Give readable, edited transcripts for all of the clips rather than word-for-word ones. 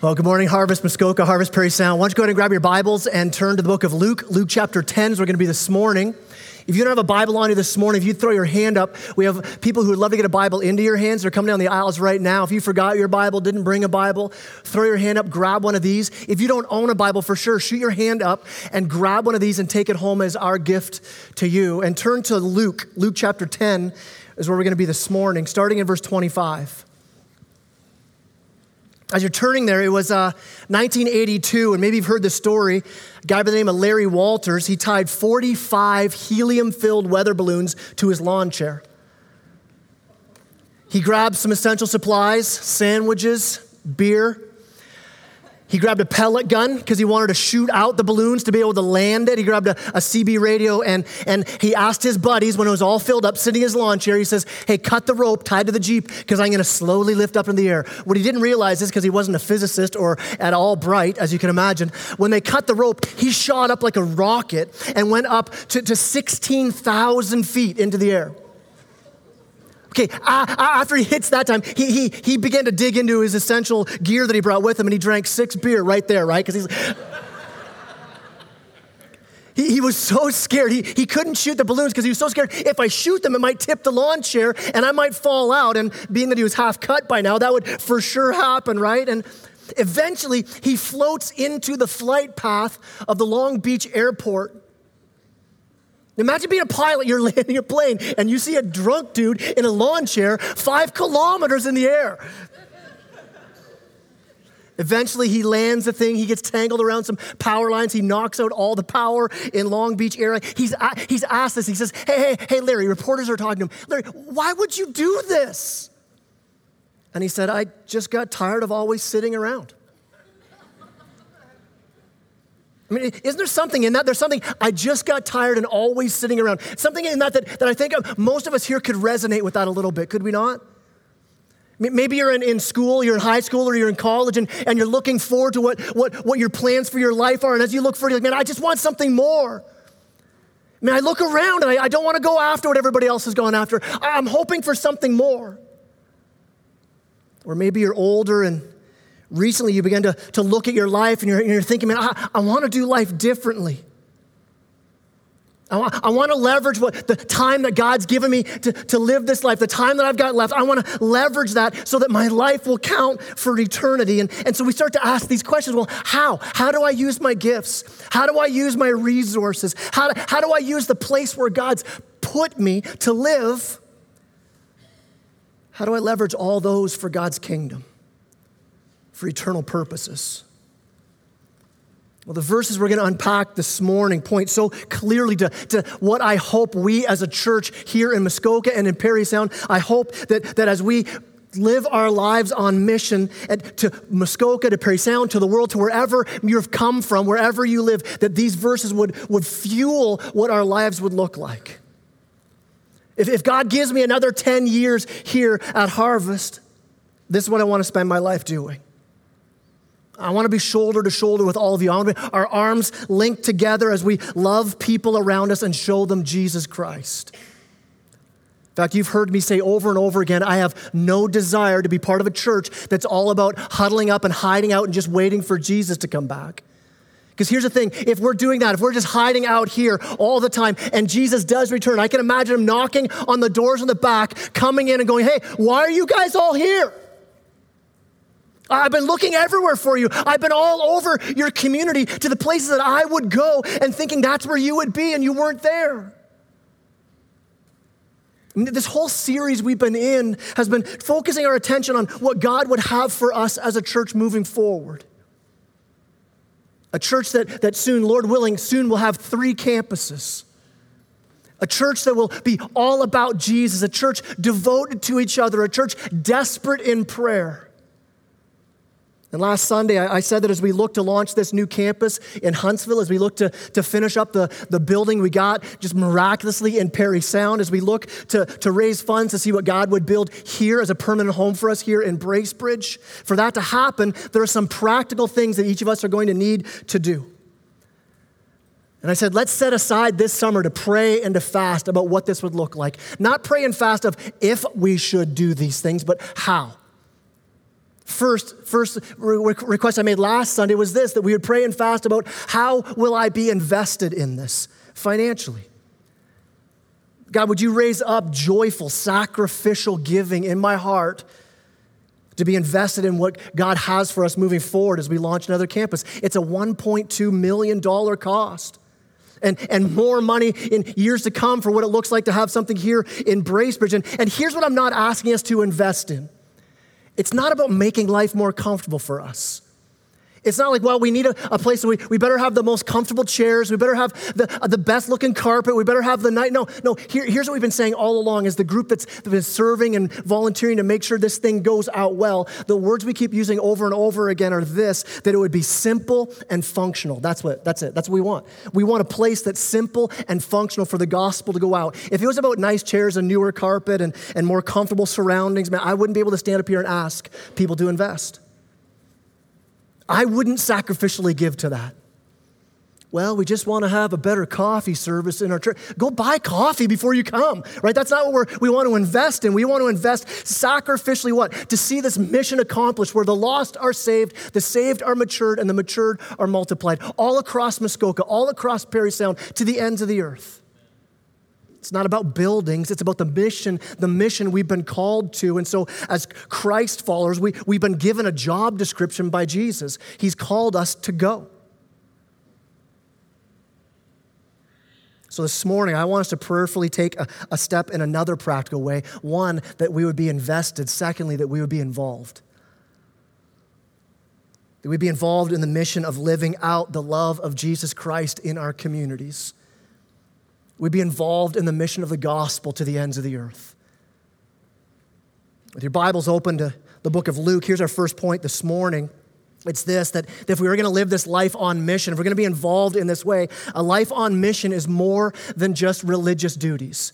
Well, good morning, Harvest Muskoka, Harvest Prairie Sound. Why don't you go ahead and grab your Bibles and turn to the book of Luke. Luke chapter 10 is where we're going to be this morning. If you don't have a Bible on you this morning, if you throw your hand up, we have people who would love to get a Bible into your hands. They're coming down the aisles right now. If you forgot your Bible, didn't bring a Bible, throw your hand up, grab one of these. If you don't own a Bible, for sure, shoot your hand up and grab one of these and take it home as our gift to you. And turn to Luke. Luke chapter 10 is where we're going to be this morning, starting in verse 25. As you're turning there, it was 1982, and maybe you've heard this story. A guy by the name of Larry Walters, he tied 45 helium-filled weather balloons to his lawn chair. He grabbed some essential supplies, sandwiches, beer. He grabbed a pellet gun because he wanted to shoot out the balloons to be able to land it. He grabbed a CB radio, and he asked his buddies, when it was all filled up, sitting in his lawn chair, he says, "Hey, cut the rope tied to the Jeep because I'm going to slowly lift up in the air." What he didn't realize is, because he wasn't a physicist or at all bright, as you can imagine, when they cut the rope, he shot up like a rocket and went up to 16,000 feet into the air. Okay, after he hits that time, he began to dig into his essential gear that he brought with him, and he drank 6 beer right there, right? Because he's... He was so scared. He couldn't shoot the balloons because he was so scared. If I shoot them, it might tip the lawn chair, and I might fall out. And being that he was half cut by now, that would for sure happen, right? And eventually, he floats into the flight path of the Long Beach Airport. Imagine being a pilot, you're landing a plane, and you see a drunk dude in a lawn chair 5 kilometers in the air. Eventually, he lands the thing. He gets tangled around some power lines. He knocks out all the power in Long Beach area. He's asked this. He says, hey, Larry, reporters are talking to him. "Larry, why would you do this?" And he said, "I just got tired of always sitting around." I mean, isn't there something in that? There's something, "I just got tired and always sitting around." Something in that I think most of us here could resonate with that a little bit, could we not? Maybe you're in school, you're in high school, or you're in college, and you're looking forward to what your plans for your life are. And as you look forward, you're like, "Man, I just want something more. I mean, I look around and I don't want to go after what everybody else is going after. I'm hoping for something more." Or maybe you're older and recently, you began to look at your life and you're thinking, "Man, I want to do life differently. I want to leverage the time that God's given me to live this life, the time that I've got left. I want to leverage that so that my life will count for eternity." And so we start to ask these questions. Well, how? How do I use my gifts? How do I use my resources? How do I use the place where God's put me to live? How do I leverage all those for God's kingdom, for eternal purposes? Well, the verses we're going to unpack this morning point so clearly to what I hope we as a church here in Muskoka and in Parry Sound, I hope that as we live our lives on mission to Muskoka, to Parry Sound, to the world, to wherever you've come from, wherever you live, that these verses would fuel what our lives would look like. If God gives me another 10 years here at Harvest, this is what I want to spend my life doing. I want to be shoulder to shoulder with all of you. I want to be our arms linked together as we love people around us and show them Jesus Christ. In fact, you've heard me say over and over again, I have no desire to be part of a church that's all about huddling up and hiding out and just waiting for Jesus to come back. Because here's the thing, if we're doing that, if we're just hiding out here all the time and Jesus does return, I can imagine him knocking on the doors in the back, coming in and going, "Hey, why are you guys all here? I've been looking everywhere for you. I've been all over your community to the places that I would go and thinking that's where you would be, and you weren't there." This whole series we've been in has been focusing our attention on what God would have for us as a church moving forward. A church that soon, Lord willing, soon will have 3 campuses. A church that will be all about Jesus. A church devoted to each other. A church desperate in prayer. And last Sunday, I said that as we look to launch this new campus in Huntsville, as we look to finish up the building we got just miraculously in Parry Sound, as we look to raise funds to see what God would build here as a permanent home for us here in Bracebridge, for that to happen, there are some practical things that each of us are going to need to do. And I said, let's set aside this summer to pray and to fast about what this would look like. Not pray and fast of if we should do these things, but how. First request I made last Sunday was this, that we would pray and fast about how will I be invested in this financially? God, would you raise up joyful, sacrificial giving in my heart to be invested in what God has for us moving forward as we launch another campus? It's a $1.2 million cost and more money in years to come for what it looks like to have something here in Bracebridge. And here's what I'm not asking us to invest in. It's not about making life more comfortable for us. It's not like, well, we need a place where we better have the most comfortable chairs. We better have the best looking carpet. We better have the night. No. Here's what we've been saying all along as the group that's been serving and volunteering to make sure this thing goes out well. The words we keep using over and over again are this, that it would be simple and functional. That's it. That's what we want. We want a place that's simple and functional for the gospel to go out. If it was about nice chairs and newer carpet and more comfortable surroundings, man, I wouldn't be able to stand up here and ask people to invest. I wouldn't sacrificially give to that. Well, we just want to have a better coffee service in our church. Go buy coffee before you come, right? That's not what we want to invest in. We want to invest sacrificially what? To see this mission accomplished where the lost are saved, the saved are matured, and the matured are multiplied all across Muskoka, all across Parry Sound, to the ends of the earth. It's not about buildings. It's about the mission we've been called to. And so as Christ followers, we've been given a job description by Jesus. He's called us to go. So this morning, I want us to prayerfully take a step in another practical way. One, that we would be invested. Secondly, that we would be involved. That we'd be involved in the mission of living out the love of Jesus Christ in our communities. We'd be involved in the mission of the gospel to the ends of the earth. With your Bibles open to the book of Luke, here's our first point this morning. It's this, that if we were going to live this life on mission, if we're going to be involved in this way, a life on mission is more than just religious duties.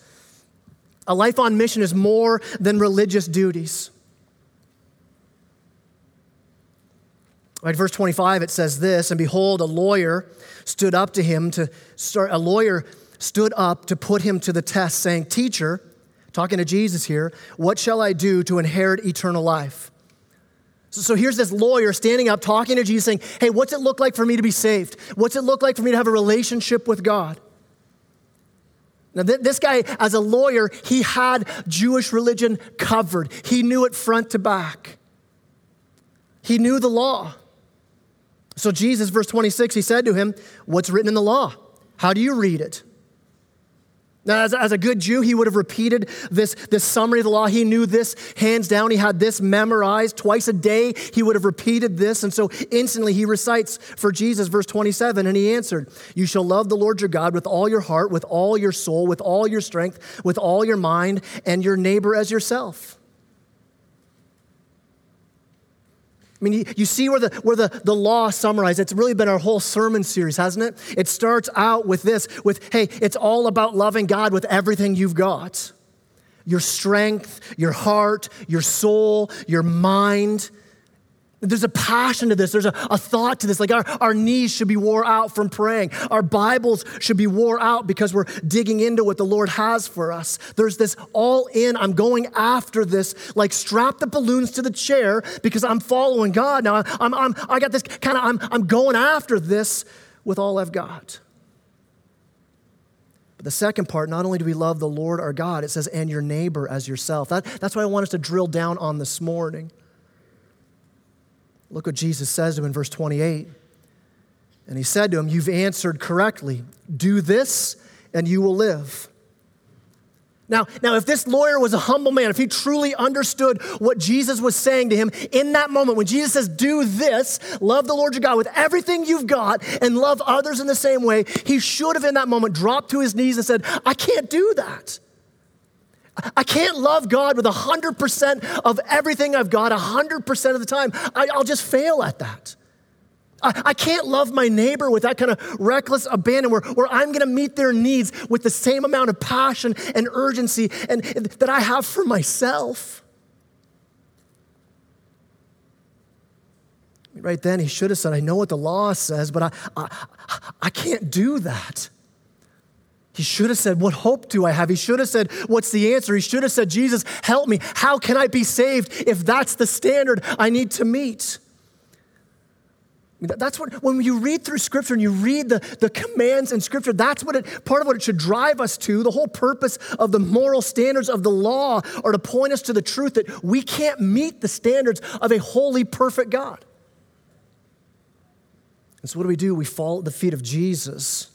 A life on mission is more than religious duties. Right, verse 25, it says this, and behold, a lawyer stood up to put him to the test, saying, "Teacher," talking to Jesus here, "what shall I do to inherit eternal life?" So here's this lawyer standing up, talking to Jesus, saying, "Hey, what's it look like for me to be saved? What's it look like for me to have a relationship with God?" Now, this guy, as a lawyer, he had Jewish religion covered. He knew it front to back. He knew the law. So Jesus, verse 26, he said to him, "What's written in the law? How do you read it?" Now, as a good Jew, he would have repeated this summary of the law. He knew this hands down. He had this memorized. Twice a day, he would have repeated this. And so instantly he recites for Jesus, verse 27, and he answered, "You shall love the Lord your God with all your heart, with all your soul, with all your strength, with all your mind, and your neighbor as yourself." I mean, you see where the law summarized. It's really been our whole sermon series, hasn't it? It starts out with this, hey, it's all about loving God with everything you've got. Your strength, your heart, your soul, your mind. There's a passion to this. There's a thought to this. Like our knees should be wore out from praying. Our Bibles should be wore out because we're digging into what the Lord has for us. There's this all in, I'm going after this, like strap the balloons to the chair because I'm following God. Now I got this kind of, I'm going after this with all I've got. The second part, not only do we love the Lord our God, it says, and your neighbor as yourself. That's what I want us to drill down on this morning. Look what Jesus says to him in verse 28. And he said to him, "You've answered correctly. Do this and you will live." Now, if this lawyer was a humble man, if he truly understood what Jesus was saying to him in that moment, when Jesus says, "Do this, love the Lord your God with everything you've got and love others in the same way," he should have in that moment dropped to his knees and said, "I can't do that. I can't love God with 100% of everything I've got 100% of the time. I'll just fail at that. I can't love my neighbor with that kind of reckless abandon where I'm going to meet their needs with the same amount of passion and urgency and that I have for myself." Right then, he should have said, "I know what the law says, but I can't do that. He should have said, what hope do I have? He should have said, what's the answer? He should have said, Jesus, help me. How can I be saved if that's the standard I need to meet? That's what, when you read through Scripture and you read the commands in Scripture, that's what part of what it should drive us to. The whole purpose of the moral standards of the law are to point us to the truth that we can't meet the standards of a holy, perfect God. And so what do? We fall at the feet of Jesus.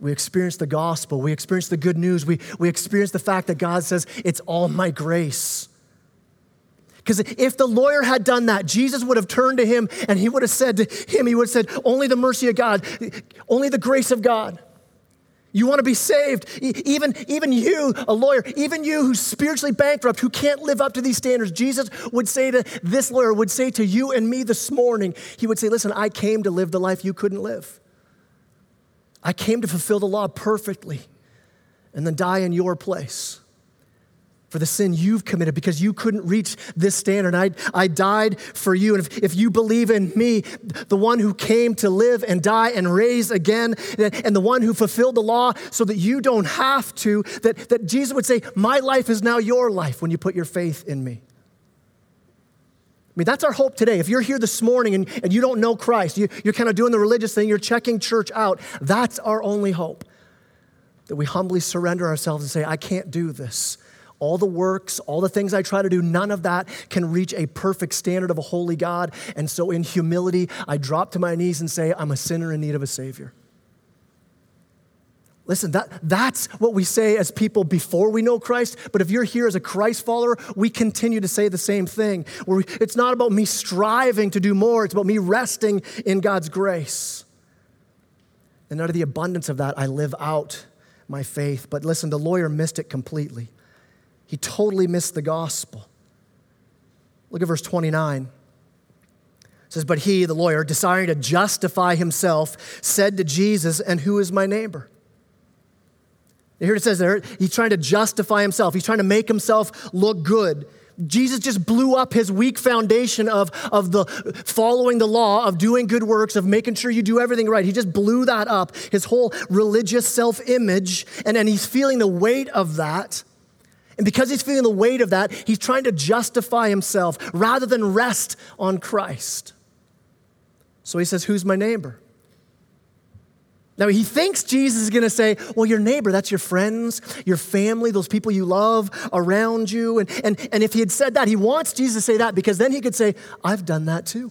We experience the gospel. We experience the good news. We experience the fact that God says, it's all my grace. Because if the lawyer had done that, Jesus would have turned to him and he would have said, only the mercy of God, only the grace of God. You want to be saved. Even you, a lawyer, even you who's spiritually bankrupt, who can't live up to these standards, Jesus would say to this lawyer, would say to you and me this morning, he would say, listen, I came to live the life you couldn't live. I came to fulfill the law perfectly and then die in your place for the sin you've committed because you couldn't reach this standard. I died for you. And if you believe in me, the one who came to live and die and raise again, and the one who fulfilled the law so that you don't have to, that Jesus would say, my life is now your life when you put your faith in me. I mean, that's our hope today. If you're here this morning and you don't know Christ, you're kind of doing the religious thing, you're checking church out, that's our only hope, that we humbly surrender ourselves and say, I can't do this. All the works, all the things I try to do, none of that can reach a perfect standard of a holy God. And so in humility, I drop to my knees and say, I'm a sinner in need of a Savior. Listen, that's what we say as people before we know Christ. But if you're here as a Christ follower, we continue to say the same thing. It's not about me striving to do more. It's about me resting in God's grace. And out of the abundance of that, I live out my faith. But listen, the lawyer missed it completely. He totally missed the gospel. Look at verse 29. It says, but he, the lawyer, desiring to justify himself, said to Jesus, and who is my neighbor? And here it says there, he's trying to justify himself. He's trying to make himself look good. Jesus just blew up his weak foundation of the following the law, of doing good works, of making sure you do everything right. He just blew that up, his whole religious self-image, and then he's feeling the weight of that. And because he's feeling the weight of that, he's trying to justify himself rather than rest on Christ. So he says, who's my neighbor? Now he thinks Jesus is going to say, well, your neighbor, that's your friends, your family, those people you love around you. And if he had said that, he wants Jesus to say that because then he could say, I've done that too.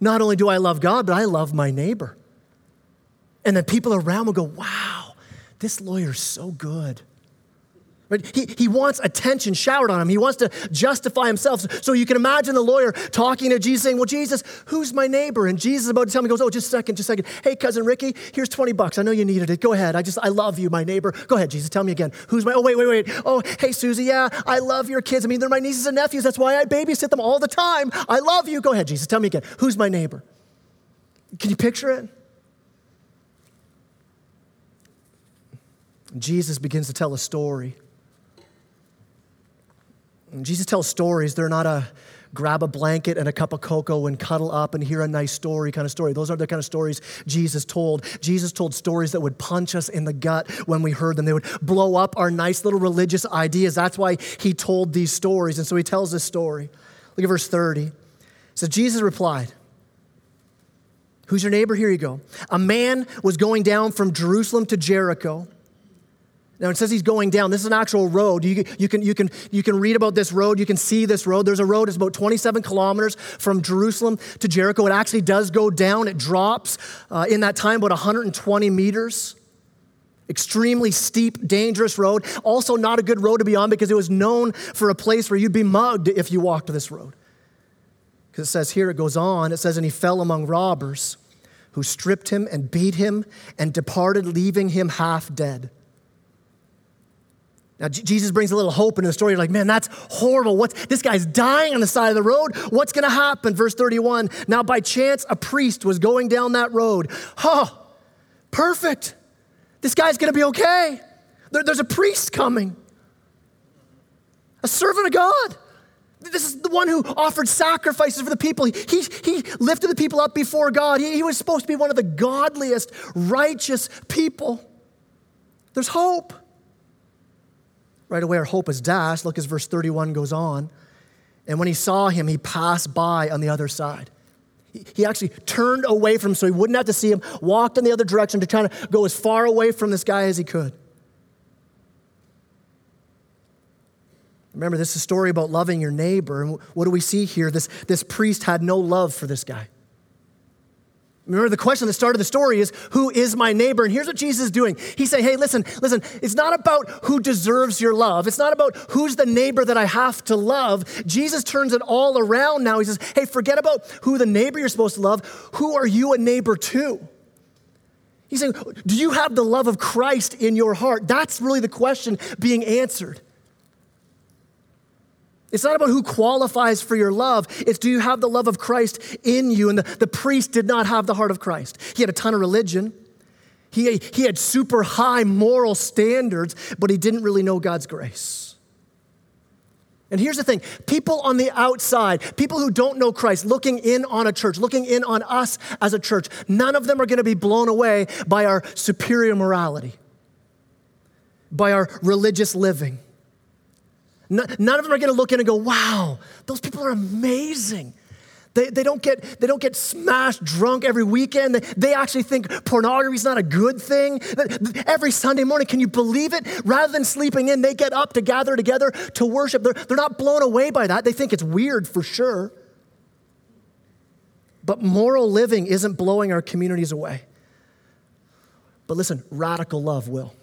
Not only do I love God, but I love my neighbor. And then people around will go, wow, this lawyer's so good. Right? He wants attention showered on him. He wants to justify himself. So you can imagine the lawyer talking to Jesus saying, well, Jesus, who's my neighbor? And Jesus is about to tell him, he goes, oh, just a second. Hey, cousin Ricky, here's $20. I know you needed it. Go ahead. I love you, my neighbor. Go ahead, Jesus, tell me again. Who's my, wait. Oh, hey, Susie, yeah, I love your kids. I mean, they're my nieces and nephews. That's why I babysit them all the time. I love you. Go ahead, Jesus, tell me again. Who's my neighbor? Can you picture it? Jesus begins to tell a story. Jesus tells stories. They're not a grab a blanket and a cup of cocoa and cuddle up and hear a nice story kind of story. Those aren't the kind of stories Jesus told. Jesus told stories that would punch us in the gut when we heard them. They would blow up our nice little religious ideas. That's why he told these stories. And so he tells this story. Look at verse 30. So Jesus replied, who's your neighbor? Here you go. A man was going down from Jerusalem to Jericho. Now it says he's going down. This is an actual road. You can read about this road. You can see this road. There's a road. It's about 27 kilometers from Jerusalem to Jericho. It actually does go down. It drops in that time about 120 meters. Extremely steep, dangerous road. Also not a good road to be on because it was known for a place where you'd be mugged if you walked this road. Because it says here, it goes on. It says, and he fell among robbers who stripped him and beat him and departed, leaving him half dead. Now, Jesus brings a little hope into the story. You're like, man, that's horrible. This guy's dying on the side of the road. What's going to happen? Verse 31, now by chance, a priest was going down that road. Oh, perfect. This guy's going to be okay. There's a priest coming, a servant of God. This is the one who offered sacrifices for the people. He lifted the people up before God. He was supposed to be one of the godliest, righteous people. There's hope. Right away, our hope is dashed. Look as verse 31 goes on. And when he saw him, he passed by on the other side. He actually turned away from him so he wouldn't have to see him, walked in the other direction to try to go as far away from this guy as he could. Remember, this is a story about loving your neighbor. And what do we see here? This priest had no love for this guy. Remember, the question that started the story is, who is my neighbor? And here's what Jesus is doing. He's saying, hey, listen, it's not about who deserves your love. It's not about who's the neighbor that I have to love. Jesus turns it all around now. He says, hey, forget about who the neighbor you're supposed to love. Who are you a neighbor to? He's saying, do you have the love of Christ in your heart? That's really the question being answered. It's not about who qualifies for your love. It's do you have the love of Christ in you? And the priest did not have the heart of Christ. He had a ton of religion. He had super high moral standards, but he didn't really know God's grace. And here's the thing. People on the outside, people who don't know Christ, looking in on a church, looking in on us as a church, none of them are going to be blown away by our superior morality, by our religious living. None of them are going to look in and go, wow, those people are amazing. They don't get smashed drunk every weekend. They actually think pornography is not a good thing. Every Sunday morning, can you believe it? Rather than sleeping in, they get up to gather together to worship. They're not blown away by that. They think it's weird for sure. But moral living isn't blowing our communities away. But listen, radical love will.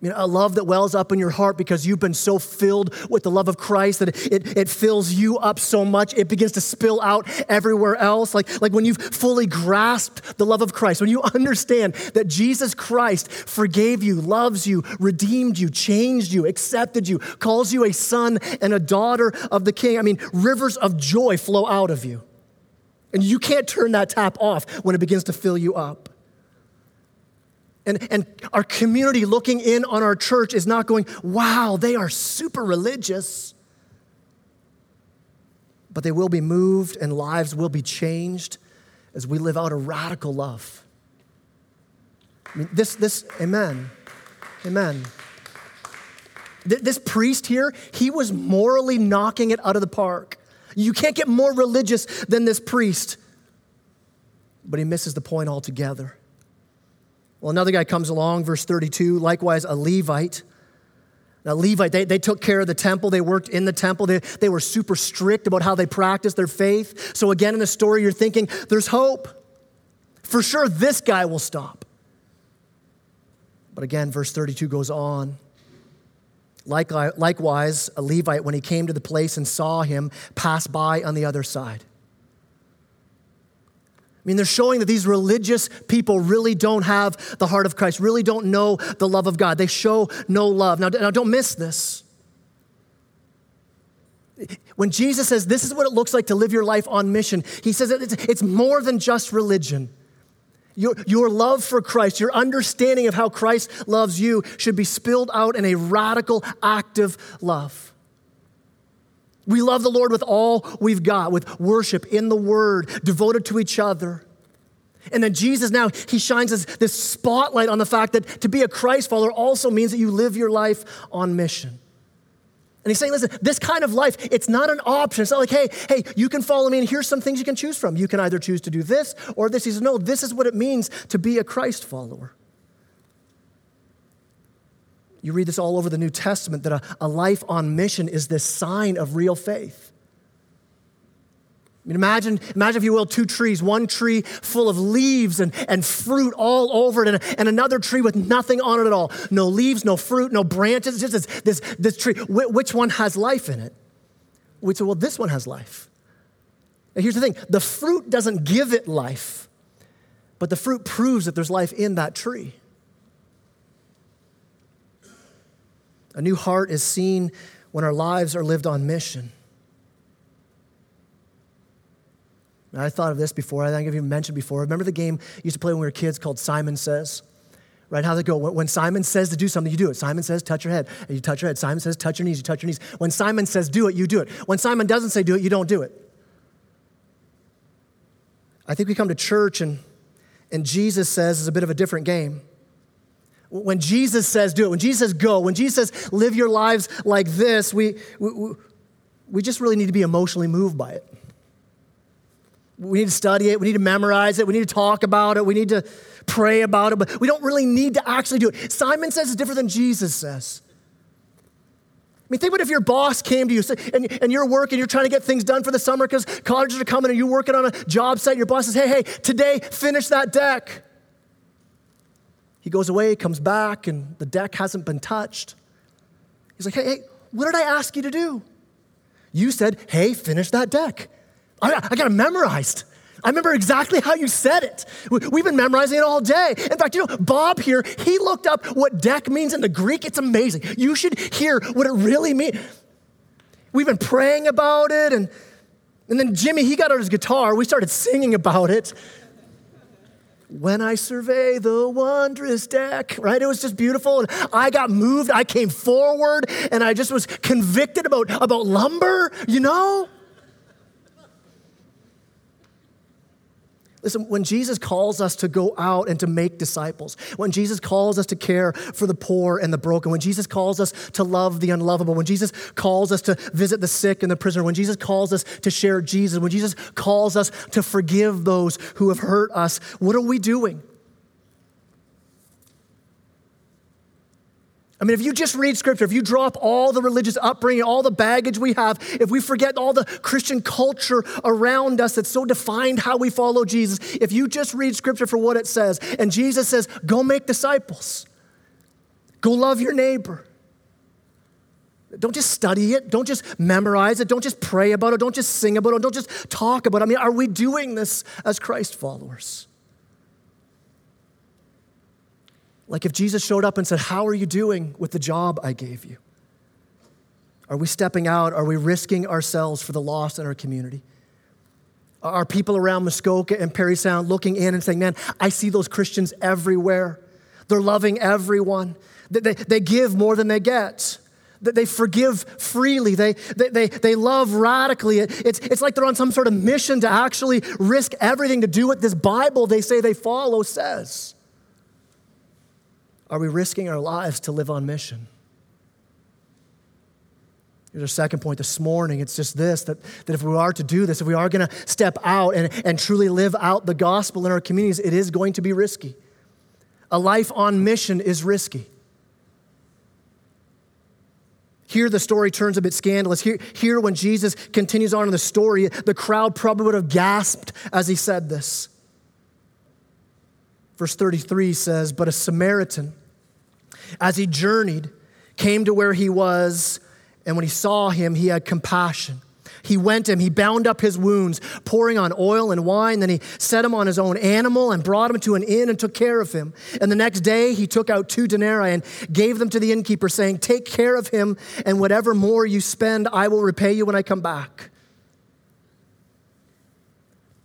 You know, a love that wells up in your heart because you've been so filled with the love of Christ that it fills you up so much, it begins to spill out everywhere else. Like when you've fully grasped the love of Christ, when you understand that Jesus Christ forgave you, loves you, redeemed you, changed you, accepted you, calls you a son and a daughter of the King. I mean, rivers of joy flow out of you. And you can't turn that tap off when it begins to fill you up. And our community looking in on our church is not going, wow, they are super religious. But they will be moved and lives will be changed as we live out a radical love. I mean, amen. This priest here, he was morally knocking it out of the park. You can't get more religious than this priest. But he misses the point altogether. Well, another guy comes along, verse 32, likewise a Levite. Now, Levite, they took care of the temple. They worked in the temple. They were super strict about how they practiced their faith. So again, in the story, you're thinking, there's hope. For sure, this guy will stop. But again, verse 32 goes on. Likewise, a Levite, when he came to the place and saw him, passed by on the other side. I mean, they're showing that these religious people really don't have the heart of Christ, really don't know the love of God. They show no love. Now don't miss this. When Jesus says this is what it looks like to live your life on mission, he says that it's more than just religion. Your love for Christ, your understanding of how Christ loves you should be spilled out in a radical, active love. We love the Lord with all we've got, with worship, in the word, devoted to each other. And then Jesus now, he shines this spotlight on the fact that to be a Christ follower also means that you live your life on mission. And he's saying, listen, this kind of life, it's not an option. It's not like, hey, you can follow me and here's some things you can choose from. You can either choose to do this or this. He says, no, this is what it means to be a Christ follower. You read this all over the New Testament, that a life on mission is this sign of real faith. I mean, imagine, if you will, two trees. One tree full of leaves and fruit all over it, and another tree with nothing on it at all. No leaves, no fruit, no branches, just this tree. Which one has life in it? We say, well, this one has life. And here's the thing. The fruit doesn't give it life, but the fruit proves that there's life in that tree. A new heart is seen when our lives are lived on mission. And I thought of this before. I think I've even mentioned before. Remember the game you used to play when we were kids called Simon Says? right? How they go. When Simon says to do something, you do it. Simon says, touch your head, and you touch your head. Simon says, touch your knees, you touch your knees. When Simon says, do it, you do it. When Simon doesn't say, do it, you don't do it. I think we come to church and Jesus says is a bit of a different game. When Jesus says, do it, when Jesus says, go, when Jesus says, live your lives like this, we just really need to be emotionally moved by it. We need to study it. We need to memorize it. We need to talk about it. We need to pray about it. But we don't really need to actually do it. Simon says is different than Jesus says. I mean, think about if your boss came to you and you're working, you're trying to get things done for the summer because colleges are coming and you're working on a job site and your boss says, hey, today, finish that deck. He goes away, comes back, and the deck hasn't been touched. He's like, hey, what did I ask you to do? You said, hey, finish that deck. I got it memorized. I remember exactly how you said it. We've been memorizing it all day. In fact, you know, Bob here, he looked up what deck means in the Greek. It's amazing. You should hear what it really means. We've been praying about it. And then Jimmy, he got out his guitar. We started singing about it. When I survey the wondrous deck, right? It was just beautiful. And I got moved. I came forward. And I just was convicted about lumber, you know? Listen, when Jesus calls us to go out and to make disciples, when Jesus calls us to care for the poor and the broken, when Jesus calls us to love the unlovable, when Jesus calls us to visit the sick and the prisoner, when Jesus calls us to share Jesus, when Jesus calls us to forgive those who have hurt us, what are we doing? I mean, if you just read scripture, if you drop all the religious upbringing, all the baggage we have, if we forget all the Christian culture around us that's so defined how we follow Jesus, if you just read scripture for what it says, and Jesus says, go make disciples, go love your neighbor. Don't just study it. Don't just memorize it. Don't just pray about it. Don't just sing about it. Don't just talk about it. I mean, are we doing this as Christ followers? Like if Jesus showed up and said, how are you doing with the job I gave you? Are we stepping out? Are we risking ourselves for the lost in our community? Are people around Muskoka and Parry Sound looking in and saying, man, I see those Christians everywhere. They're loving everyone. They give more than they get. They forgive freely. They love radically. It's like they're on some sort of mission to actually risk everything to do what this Bible they say they follow says. Are we risking our lives to live on mission? Here's our second point this morning. It's just this, that if we are to do this, if we are going to step out and truly live out the gospel in our communities, it is going to be risky. A life on mission is risky. Here the story turns a bit scandalous. Here when Jesus continues on in the story, the crowd probably would have gasped as he said this. Verse 33 says, but a Samaritan, as he journeyed, came to where he was, and when he saw him, he had compassion. He went to him, he bound up his wounds, pouring on oil and wine. Then he set him on his own animal and brought him to an inn and took care of him. And the next day he took out 2 denarii and gave them to the innkeeper, saying, take care of him, and whatever more you spend, I will repay you when I come back.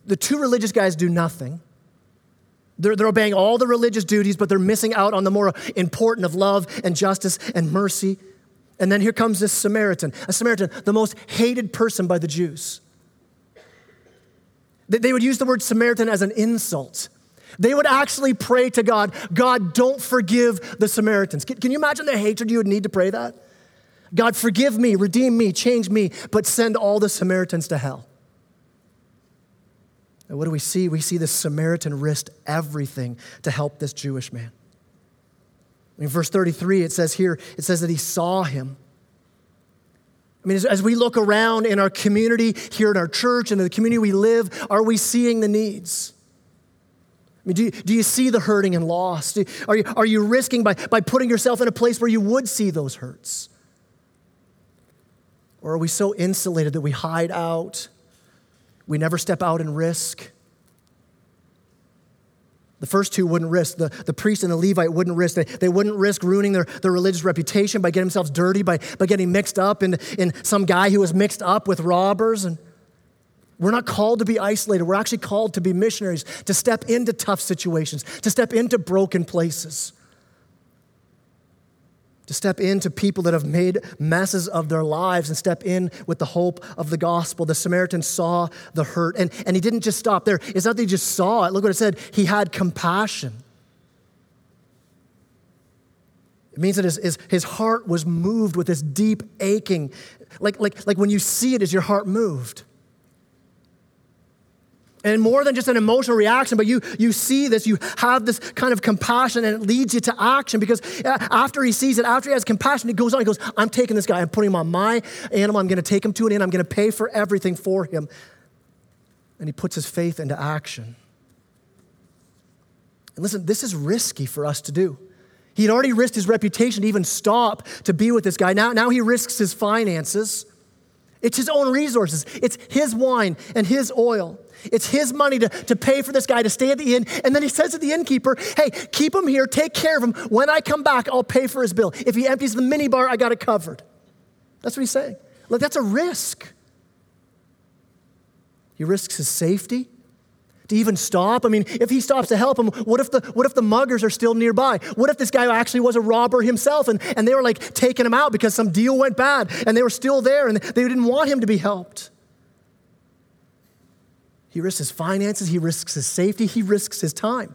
The 2 religious guys do nothing. They're obeying all the religious duties, but they're missing out on the more important of love and justice and mercy. And then here comes this Samaritan. A Samaritan, the most hated person by the Jews. They would use the word Samaritan as an insult. They would actually pray to God, God, don't forgive the Samaritans. Can you imagine the hatred you would need to pray that? God, forgive me, redeem me, change me, but send all the Samaritans to hell. And what do we see? We see this Samaritan risked everything to help this Jewish man. In verse 33, it says that he saw him. I mean, as we look around in our community, here in our church, and in the community we live, are we seeing the needs? I mean, do you see the hurting and loss? Are you risking by putting yourself in a place where you would see those hurts? Or are we so insulated that we hide out? We never step out and risk. The first 2 wouldn't risk. The priest and the Levite wouldn't risk. They wouldn't risk ruining their religious reputation by getting themselves dirty, by getting mixed up in some guy who was mixed up with robbers. And we're not called to be isolated. We're actually called to be missionaries, to step into tough situations, to step into broken places. to step into people that have made messes of their lives and step in with the hope of the gospel. The Samaritan saw the hurt, and he didn't just stop there. It's not that he just saw it. Look what it said. He had compassion. It means that his heart was moved with this deep aching. Like when you see it, is your heart moved? And more than just an emotional reaction, but you see this, you have this kind of compassion, and it leads you to action, because after he sees it, after he has compassion, he goes on, he goes, I'm taking this guy, I'm putting him on my animal, I'm gonna take him to an inn, I'm gonna pay for everything for him. And he puts his faith into action. And listen, this is risky for us to do. He'd already risked his reputation to even stop to be with this guy. Now he risks his finances. It's his own resources. It's his wine and his oil. It's his money to pay for this guy to stay at the inn. And then he says to the innkeeper, hey, keep him here, take care of him. When I come back, I'll pay for his bill. If he empties the minibar, I got it covered. That's what he's saying. Look, that's a risk. He risks his safety to even stop. I mean, if he stops to help him, what if the muggers are still nearby? What if this guy actually was a robber himself and they were like taking him out because some deal went bad and they were still there and they didn't want him to be helped? He risks his finances, he risks his safety, he risks his time.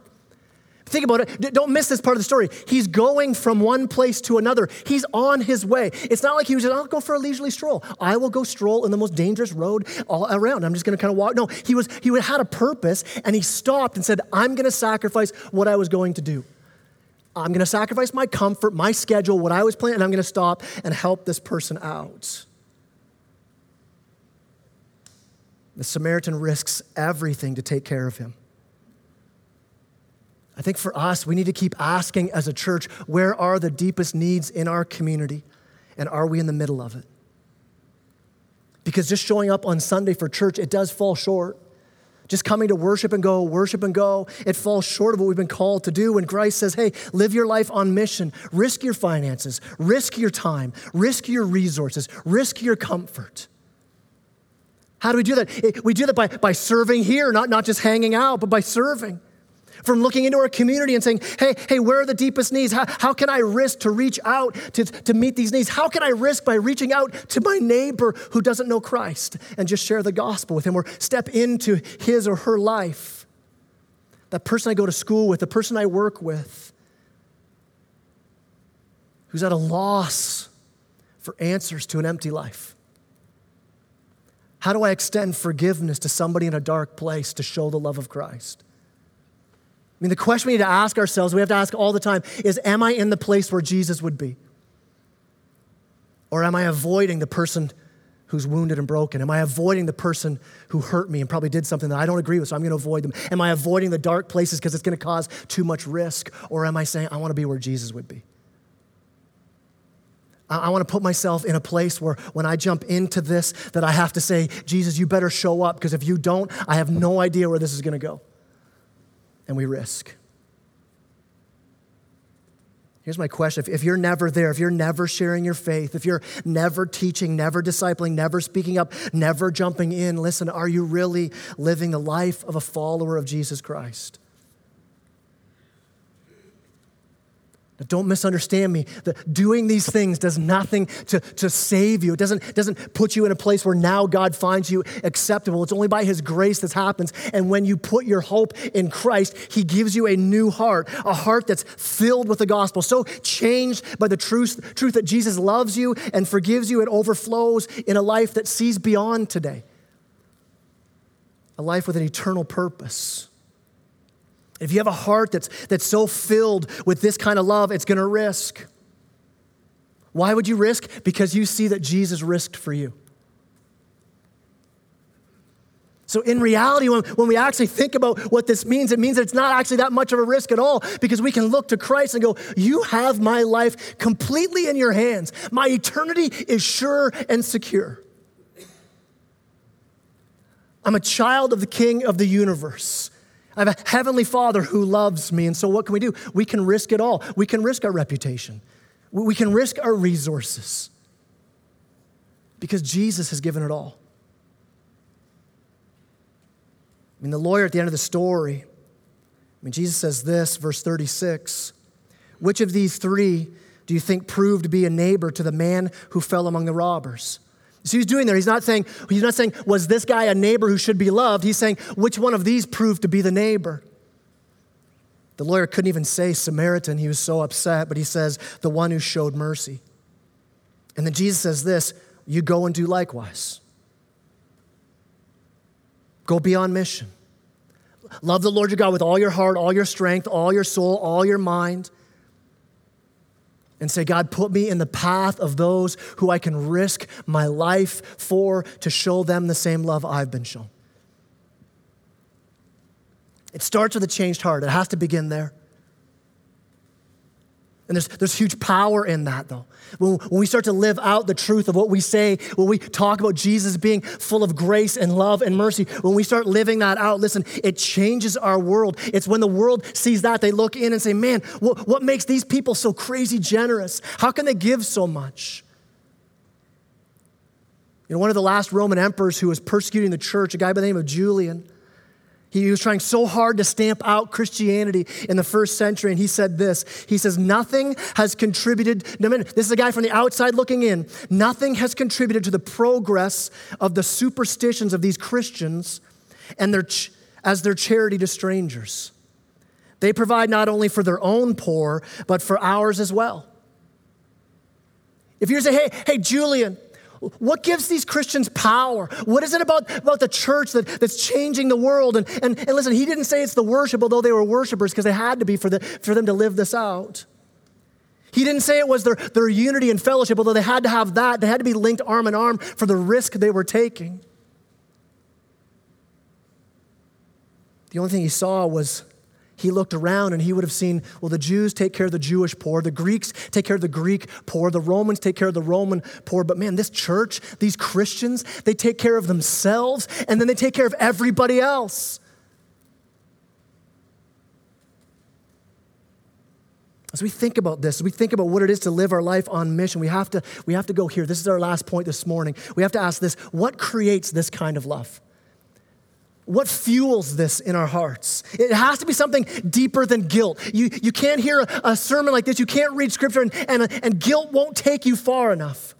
Think about it, don't miss this part of the story. He's going from one place to another. He's on his way. It's not like he was just, I'll go for a leisurely stroll. I will go stroll in the most dangerous road all around. I'm just gonna kind of walk. No, he had a purpose, and he stopped and said, I'm gonna sacrifice what I was going to do. I'm gonna sacrifice my comfort, my schedule, what I was planning, and I'm gonna stop and help this person out. The Samaritan risks everything to take care of him. I think for us, we need to keep asking as a church, where are the deepest needs in our community? And are we in the middle of it? Because just showing up on Sunday for church, it does fall short. Just coming to worship and go, it falls short of what we've been called to do. When Christ says, hey, live your life on mission, risk your finances, risk your time, risk your resources, risk your comfort. How do we do that? We do that by serving here, not just hanging out, but by serving. From looking into our community and saying, hey, where are the deepest needs? How can I risk to reach out to meet these needs? How can I risk by reaching out to my neighbor who doesn't know Christ and just share the gospel with him, or step into his or her life? That person I go to school with, the person I work with, who's at a loss for answers to an empty life. How do I extend forgiveness to somebody in a dark place to show the love of Christ? I mean, the question we need to ask ourselves, we have to ask all the time, is am I in the place where Jesus would be? Or am I avoiding the person who's wounded and broken? Am I avoiding the person who hurt me and probably did something that I don't agree with, so I'm gonna avoid them? Am I avoiding the dark places because it's gonna cause too much risk? Or am I saying, I wanna be where Jesus would be? I want to put myself in a place where when I jump into this, that I have to say, Jesus, you better show up, because if you don't, I have no idea where this is going to go. And we risk. Here's my question. If you're never there, if you're never sharing your faith, if you're never teaching, never discipling, never speaking up, never jumping in, listen, are you really living the life of a follower of Jesus Christ? Don't misunderstand me. Doing these things does nothing to save you. It doesn't put you in a place where now God finds you acceptable. It's only by his grace this happens. And when you put your hope in Christ, he gives you a new heart, a heart that's filled with the gospel, so changed by the truth that Jesus loves you and forgives you. It overflows in a life that sees beyond today, a life with an eternal purpose. If you have a heart that's so filled with this kind of love, it's gonna risk. Why would you risk? Because you see that Jesus risked for you. So in reality, when we actually think about what this means that it's not actually that much of a risk at all, because we can look to Christ and go, you have my life completely in your hands. My eternity is sure and secure. I'm a child of the King of the universe. I have a heavenly Father who loves me, and so what can we do? We can risk it all. We can risk our reputation. We can risk our resources, because Jesus has given it all. I mean, the lawyer at the end of the story, Jesus says this, verse 36, which of these three do you think proved to be a neighbor to the man who fell among the robbers? So he's doing there. He's not saying, was this guy a neighbor who should be loved? He's saying, which one of these proved to be the neighbor? The lawyer couldn't even say Samaritan. He was so upset, but he says, the one who showed mercy. And then Jesus says this, you go and do likewise. Go be on mission. Love the Lord your God with all your heart, all your strength, all your soul, all your mind. And say, God, put me in the path of those who I can risk my life for to show them the same love I've been shown. It starts with a changed heart. It has to begin there. And there's huge power in that, though. When we start to live out the truth of what we say, when we talk about Jesus being full of grace and love and mercy, when we start living that out, listen, it changes our world. It's when the world sees that, they look in and say, man, what makes these people so crazy generous? How can they give so much? You know, one of the last Roman emperors who was persecuting the church, a guy by the name of Julian, he was trying so hard to stamp out Christianity in the first century, and he said this. He says, nothing has contributed, this is a guy from the outside looking in, nothing has contributed to the progress of the superstitions of these Christians and their charity to strangers. They provide not only for their own poor, but for ours as well. If you're saying, hey, Julian, what gives these Christians power? What is it about the church that's changing the world? And listen, he didn't say it's the worship, although they were worshipers because they had to be for them to live this out. He didn't say it was their unity and fellowship, although they had to have that. They had to be linked arm in arm for the risk they were taking. The only thing he saw was he looked around and he would have seen, well, the Jews take care of the Jewish poor, the Greeks take care of the Greek poor, the Romans take care of the Roman poor, but man, this church, these Christians, they take care of themselves and then they take care of everybody else. As we think about this, as we think about what it is to live our life on mission, we have to go here. This is our last point this morning. We have to ask this, what creates this kind of love? What fuels this in our hearts? It has to be something deeper than guilt. You can't hear a sermon like this. You can't read scripture and guilt won't take you far enough.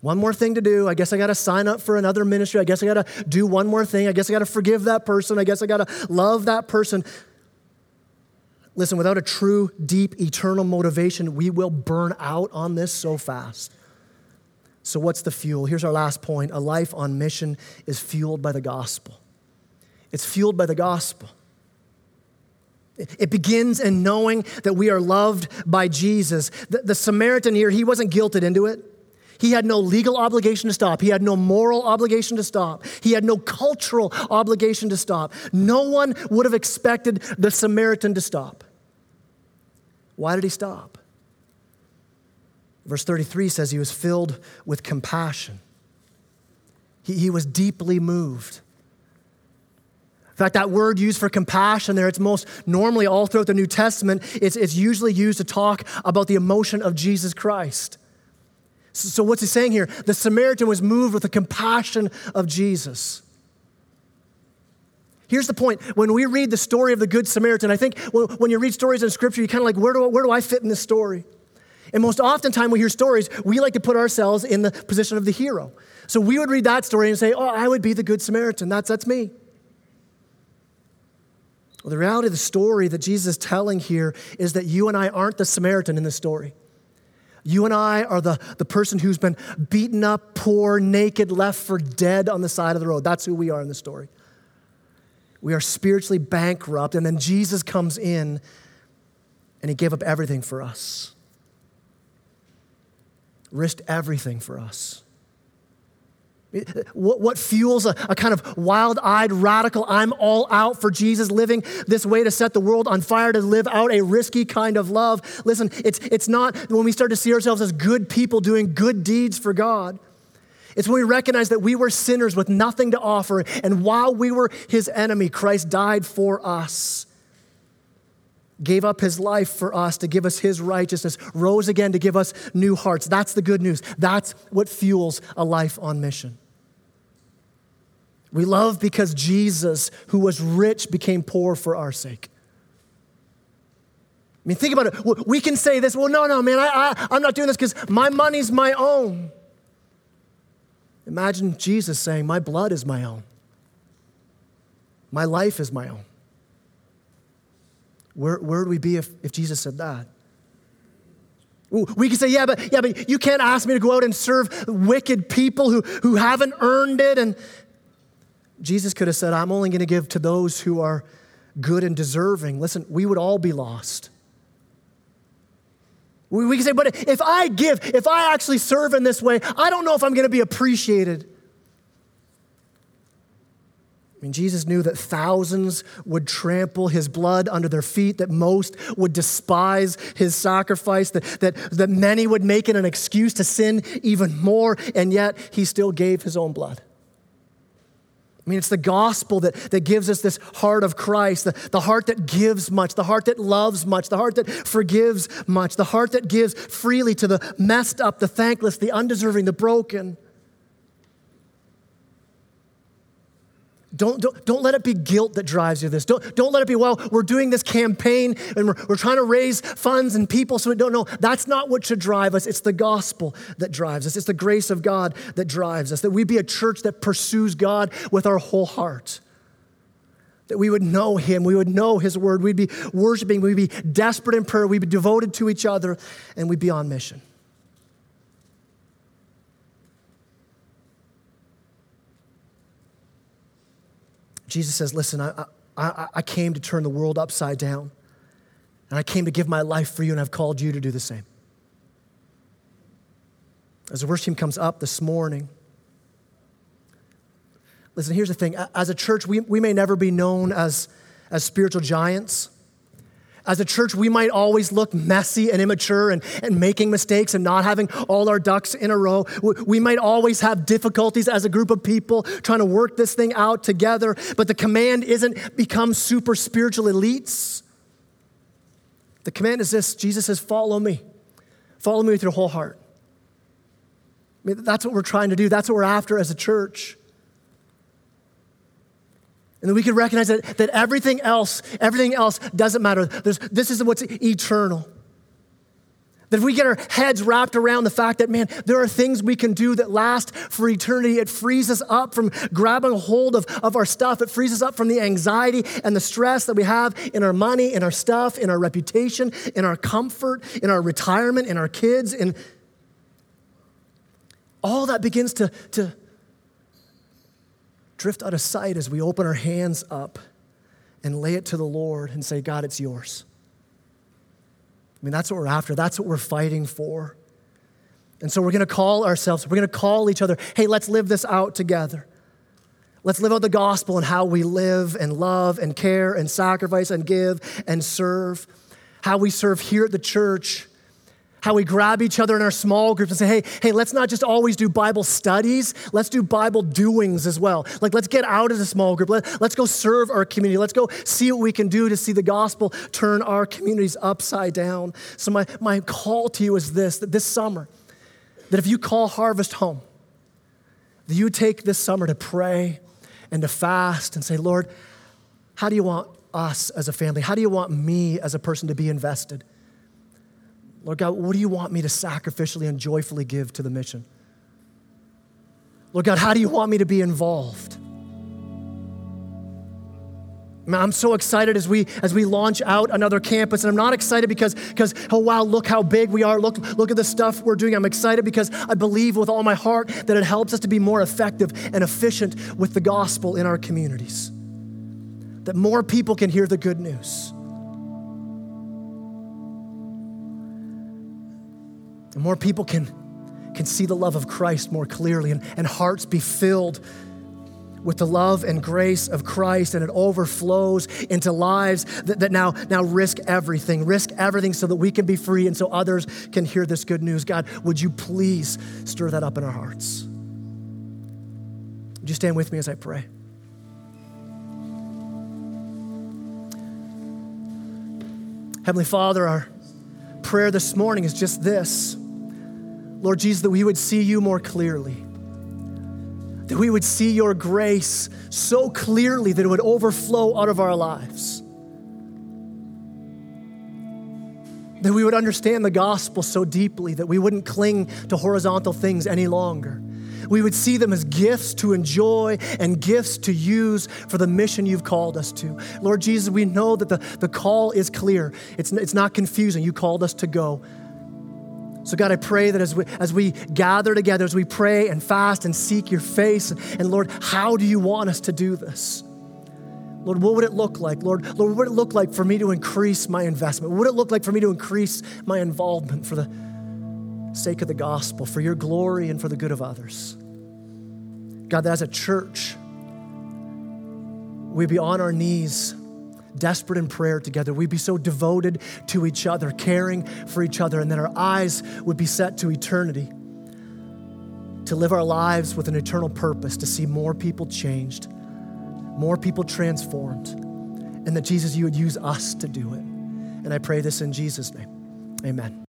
One more thing to do. I guess I got to sign up for another ministry. I guess I got to do one more thing. I guess I got to forgive that person. I guess I got to love that person. Listen, without a true, deep, eternal motivation, we will burn out on this so fast. So what's the fuel? Here's our last point. A life on mission is fueled by the gospel. It's fueled by the gospel. It begins in knowing that we are loved by Jesus. The Samaritan here, he wasn't guilted into it. He had no legal obligation to stop. He had no moral obligation to stop. He had no cultural obligation to stop. No one would have expected the Samaritan to stop. Why did he stop? Verse 33 says he was filled with compassion. He was deeply moved. In fact, that word used for compassion there, it's most normally all throughout the New Testament, it's usually used to talk about the emotion of Jesus Christ. So what's he saying here? The Samaritan was moved with the compassion of Jesus. Here's the point. When we read the story of the Good Samaritan, I think when you read stories in Scripture, you're kind of like, where do I fit in this story? And most oftentimes we hear stories, we like to put ourselves in the position of the hero. So we would read that story and say, oh, I would be the Good Samaritan. That's me. Well, the reality of the story that Jesus is telling here is that you and I aren't the Samaritan in this story. You and I are the person who's been beaten up, poor, naked, left for dead on the side of the road. That's who we are in the story. We are spiritually bankrupt. And then Jesus comes in and he gave up everything for us. Risked everything for us. What fuels a kind of wild-eyed, radical, I'm all out for Jesus, living this way to set the world on fire, to live out a risky kind of love? Listen, it's not when we start to see ourselves as good people doing good deeds for God. It's when we recognize that we were sinners with nothing to offer, and while we were his enemy, Christ died for us. Gave up his life for us to give us his righteousness, rose again to give us new hearts. That's the good news. That's what fuels a life on mission. We love because Jesus, who was rich, became poor for our sake. mean, think about it. We can say this, well, no, man, I'm not doing this because my money's my own. Imagine Jesus saying, my blood is my own. My life is my own. Where would we be if Jesus said that? We could say, yeah, but you can't ask me to go out and serve wicked people who haven't earned it. And Jesus could have said, I'm only going to give to those who are good and deserving. Listen, we would all be lost. We could say, but if I give, if I actually serve in this way, I don't know if I'm going to be appreciated. I mean, Jesus knew that thousands would trample his blood under their feet, that most would despise his sacrifice, that many would make it an excuse to sin even more, and yet he still gave his own blood. I mean, it's the gospel that gives us this heart of Christ, the heart that gives much, the heart that loves much, the heart that forgives much, the heart that gives freely to the messed up, the thankless, the undeserving, the broken. Don't let it be guilt that drives you this. Don't let it be, well, we're doing this campaign and we're trying to raise funds and people, so we don't know. That's not what should drive us. It's the gospel that drives us. It's the grace of God that drives us, that we be a church that pursues God with our whole heart, that we would know him, we would know his word, we'd be worshiping, we'd be desperate in prayer, we'd be devoted to each other, and we'd be on mission. Jesus says, listen, I came to turn the world upside down, and I came to give my life for you, and I've called you to do the same. As the worship team comes up this morning, listen, here's the thing. As a church, we may never be known as spiritual giants. As a church, we might always look messy and immature and making mistakes and not having all our ducks in a row. We might always have difficulties as a group of people trying to work this thing out together. But the command isn't become super spiritual elites. The command is this. Jesus says, follow me. Follow me with your whole heart. I mean, that's what we're trying to do. That's what we're after as a church. And then we can recognize that everything else doesn't matter. This is what's eternal. That if we get our heads wrapped around the fact that, man, there are things we can do that last for eternity, it frees us up from grabbing hold of our stuff. It frees us up from the anxiety and the stress that we have in our money, in our stuff, in our reputation, in our comfort, in our retirement, in our kids, and all that begins to drift out of sight as we open our hands up and lay it to the Lord and say, God, it's yours. I mean, that's what we're after. That's what we're fighting for. And so we're going to call ourselves, we're going to call each other, hey, let's live this out together. Let's live out the gospel and how we live and love and care and sacrifice and give and serve, how we serve here at the church, how we grab each other in our small groups and say, hey, let's not just always do Bible studies. Let's do Bible doings as well. Like, let's get out as a small group. Let's go serve our community. Let's go see what we can do to see the gospel turn our communities upside down. So my call to you is this, that this summer, that if you call Harvest home, that you take this summer to pray and to fast and say, Lord, how do you want us as a family? How do you want me as a person to be invested? Lord God, what do you want me to sacrificially and joyfully give to the mission? Lord God, how do you want me to be involved? Man, I'm so excited as we launch out another campus, and I'm not excited because oh wow, look how big we are. Look at the stuff we're doing. I'm excited because I believe with all my heart that it helps us to be more effective and efficient with the gospel in our communities, that more people can hear the good news. And more people can see the love of Christ more clearly and hearts be filled with the love and grace of Christ, and it overflows into lives that now risk everything so that we can be free and so others can hear this good news. God, would you please stir that up in our hearts? Would you stand with me as I pray? Heavenly Father, our prayer this morning is just this. Lord Jesus, that we would see you more clearly, that we would see your grace so clearly that it would overflow out of our lives. That we would understand the gospel so deeply that we wouldn't cling to horizontal things any longer. We would see them as gifts to enjoy and gifts to use for the mission you've called us to. Lord Jesus, we know that the call is clear. It's not confusing. You called us to go. So God, I pray that as we gather together, as we pray and fast and seek your face, and Lord, how do you want us to do this? Lord, what would it look like? Lord, what would it look like for me to increase my investment? What would it look like for me to increase my involvement for the sake of the gospel, for your glory and for the good of others? God, that as a church, we'd be on our knees, desperate in prayer together. We'd be so devoted to each other, caring for each other, and that our eyes would be set to eternity, to live our lives with an eternal purpose, to see more people changed, more people transformed, and that Jesus, you would use us to do it. And I pray this in Jesus' name. Amen.